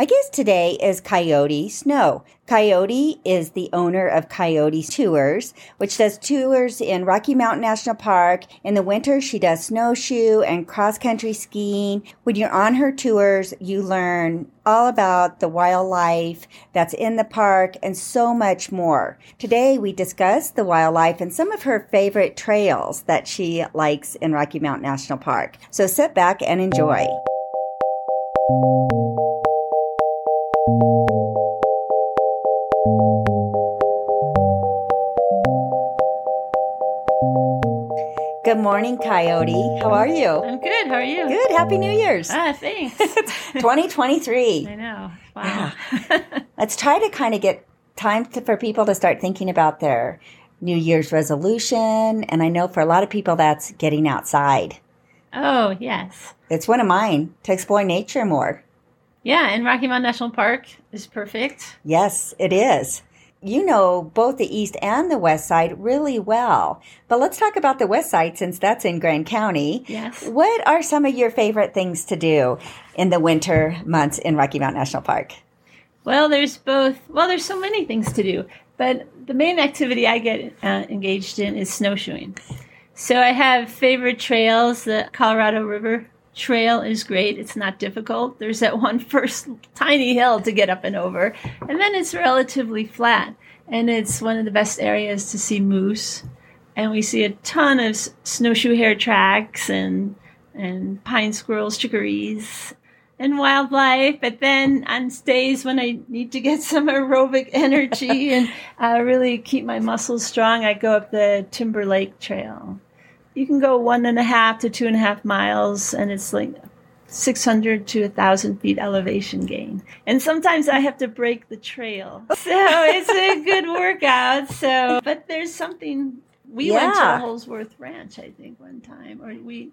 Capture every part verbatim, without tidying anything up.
My guest today is Kaiyote Snow. Kaiyote is the owner of Kaiyote Tours, which does tours in Rocky Mountain National Park. In the winter, she does snowshoe and cross-country skiing. When you're on her tours, you learn all about the wildlife that's in the park and so much more. Today, we discuss the wildlife and some of her favorite trails that she likes in Rocky Mountain National Park. So sit back and enjoy. Good morning, Kaiyote. How are you? I'm good. How are you? Good. Happy New Year's. Ah, thanks. twenty twenty-three. I know. Wow. Yeah. Let's try to kind of get time to, for people to start thinking about their New Year's resolution. And I know for a lot of people, that's getting outside. Oh, yes. It's one of mine, to explore nature more. Yeah, and Rocky Mountain National Park is perfect. Yes, it is. You know both the east and the west side really well. But let's talk about the west side since that's in Grand County. Yes. What are some of your favorite things to do in the winter months in Rocky Mountain National Park? Well, there's both. Well, there's so many things to do. But the main activity I get uh, engaged in is snowshoeing. So I have favorite trails. The Colorado River Trail is great. It's not difficult. There's that one first tiny hill to get up and over, and then it's relatively flat, and it's one of the best areas to see moose, and we see a ton of snowshoe hare tracks and and pine squirrels, chickarees, and wildlife. But then on days when I need to get some aerobic energy and uh, really keep my muscles strong, I go up the Timber Lake Trail. You can go one and a half to two and a half miles, and it's like six hundred to one thousand feet elevation gain. And sometimes I have to break the trail. So it's a good workout. So, but there's something. We yeah. went to Holsworth Ranch, I think, one time, or we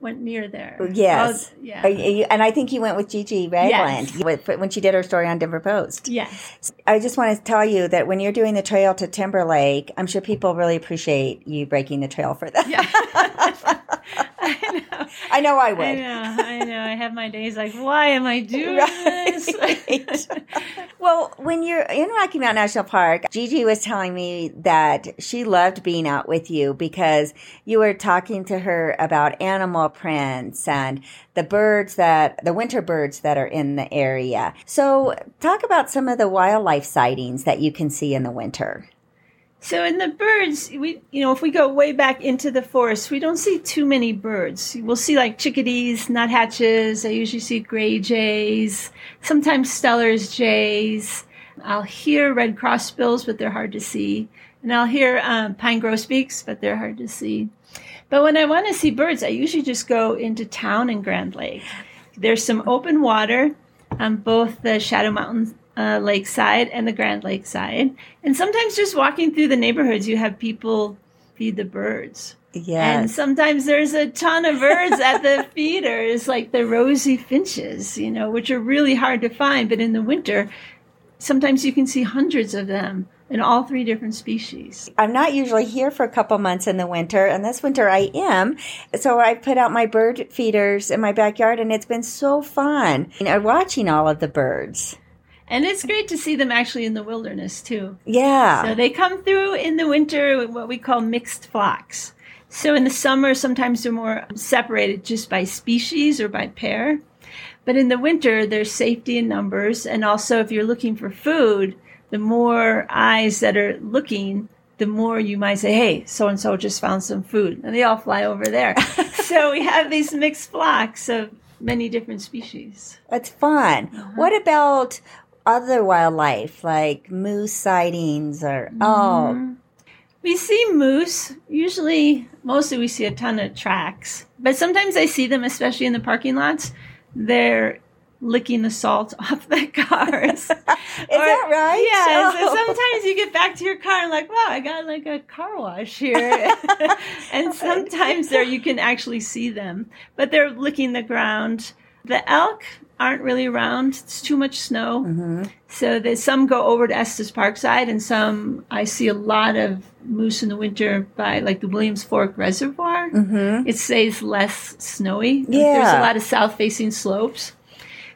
went near there. Yes. Oh, yeah. And I think you went with Gigi Ragland yes. when she did her story on Denver Post. Yes. I just want to tell you that when you're doing the trail to Timber Lake, I'm sure people really appreciate you breaking the trail for them. Yeah. I know. I know I would. I know. I know. I have my days like, why am I doing right. this? Well, when you're in Rocky Mountain National Park, Gigi was telling me that she loved being out with you because you were talking to her about animal prints and the birds that, the winter birds that are in the area. So talk about some of the wildlife sightings that you can see in the winter. So in the birds, we, you know, if we go way back into the forest, we don't see too many birds. We'll see like chickadees, nuthatches. I usually see gray jays, sometimes Stellar's jays. I'll hear red crossbills, but they're hard to see. And I'll hear um, pine grosbeaks, but they're hard to see. But when I want to see birds, I usually just go into town in Grand Lake. There's some open water on both the Shadow Mountains Uh, lakeside and the Grand Lake side. And sometimes just walking through the neighborhoods, you have people feed the birds. Yeah. And sometimes there's a ton of birds at the feeders, like the rosy finches, you know, which are really hard to find. But in the winter, sometimes you can see hundreds of them in all three different species. I'm not usually here for a couple months in the winter, and this winter I am. So I put out my bird feeders in my backyard, and it's been so fun, you know, watching all of the birds. And it's great to see them actually in the wilderness, too. Yeah. So they come through in the winter with what we call mixed flocks. So in the summer, sometimes they're more separated just by species or by pair. But in the winter, there's safety in numbers. And also, if you're looking for food, the more eyes that are looking, the more you might say, hey, so-and-so just found some food. And they all fly over there. So we have these mixed flocks of many different species. That's fun. Uh-huh. What about other wildlife, like moose sightings or oh mm-hmm. we see moose usually mostly we see a ton of tracks, but sometimes I see them, especially in the parking lots. They're licking the salt off the cars. Is or, that right? Yeah. Oh. So sometimes you get back to your car and like, wow, I got like a car wash here. And sometimes there you can actually see them, but they're licking the ground. The elk aren't really around. It's too much snow. Mm-hmm. So there's some go over to Estes Park side, and some I see a lot of moose in the winter by like the Williams Fork Reservoir. Mm-hmm. It stays less snowy. Yeah. There's a lot of south-facing slopes.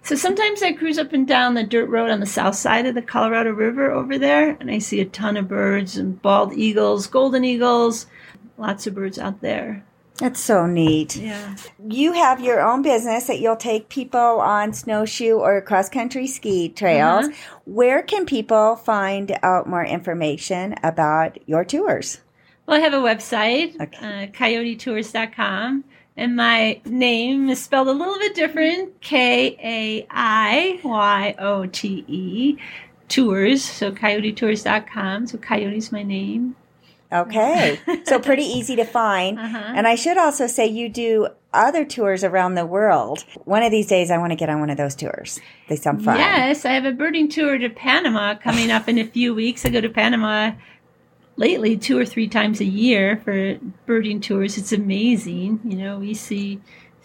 So sometimes I cruise up and down the dirt road on the south side of the Colorado River over there, and I see a ton of birds and bald eagles, golden eagles, lots of birds out there. That's so neat. Yeah. You have your own business that you'll take people on snowshoe or cross-country ski trails. Uh-huh. Where can people find out more information about your tours? Well, I have a website, okay. uh, Kaiyote Tours dot com. And my name is spelled a little bit different, K A I Y O T E, Tours, so Kaiyote Tours dot com, so Coyote's my name. Okay, so pretty easy to find. Uh-huh. And I should also say you do other tours around the world. One of these days I want to get on one of those tours. They sound fun. Yes, I have a birding tour to Panama coming up in a few weeks. I go to Panama lately, two or three times a year for birding tours. It's amazing. You know, we see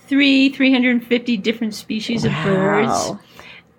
three, three hundred fifty different species wow. of birds.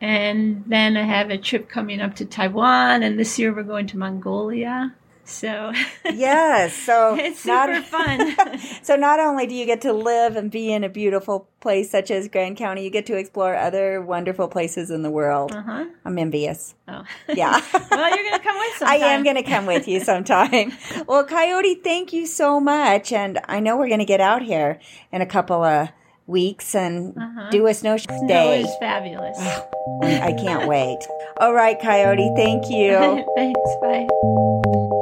And then I have a trip coming up to Taiwan, and this year we're going to Mongolia. So yes, so it's super not, fun. So not only do you get to live and be in a beautiful place such as Grand County, you get to explore other wonderful places in the world. Uh-huh. I'm envious. Oh, yeah. Well, you're going to come with sometime. I am going to come with you sometime. Well, Coyote, thank you so much, and I know we're going to get out here in a couple of weeks and uh-huh. do a snow day. Snow is fabulous. I can't wait. All right, Coyote, thank you. Thanks. Bye.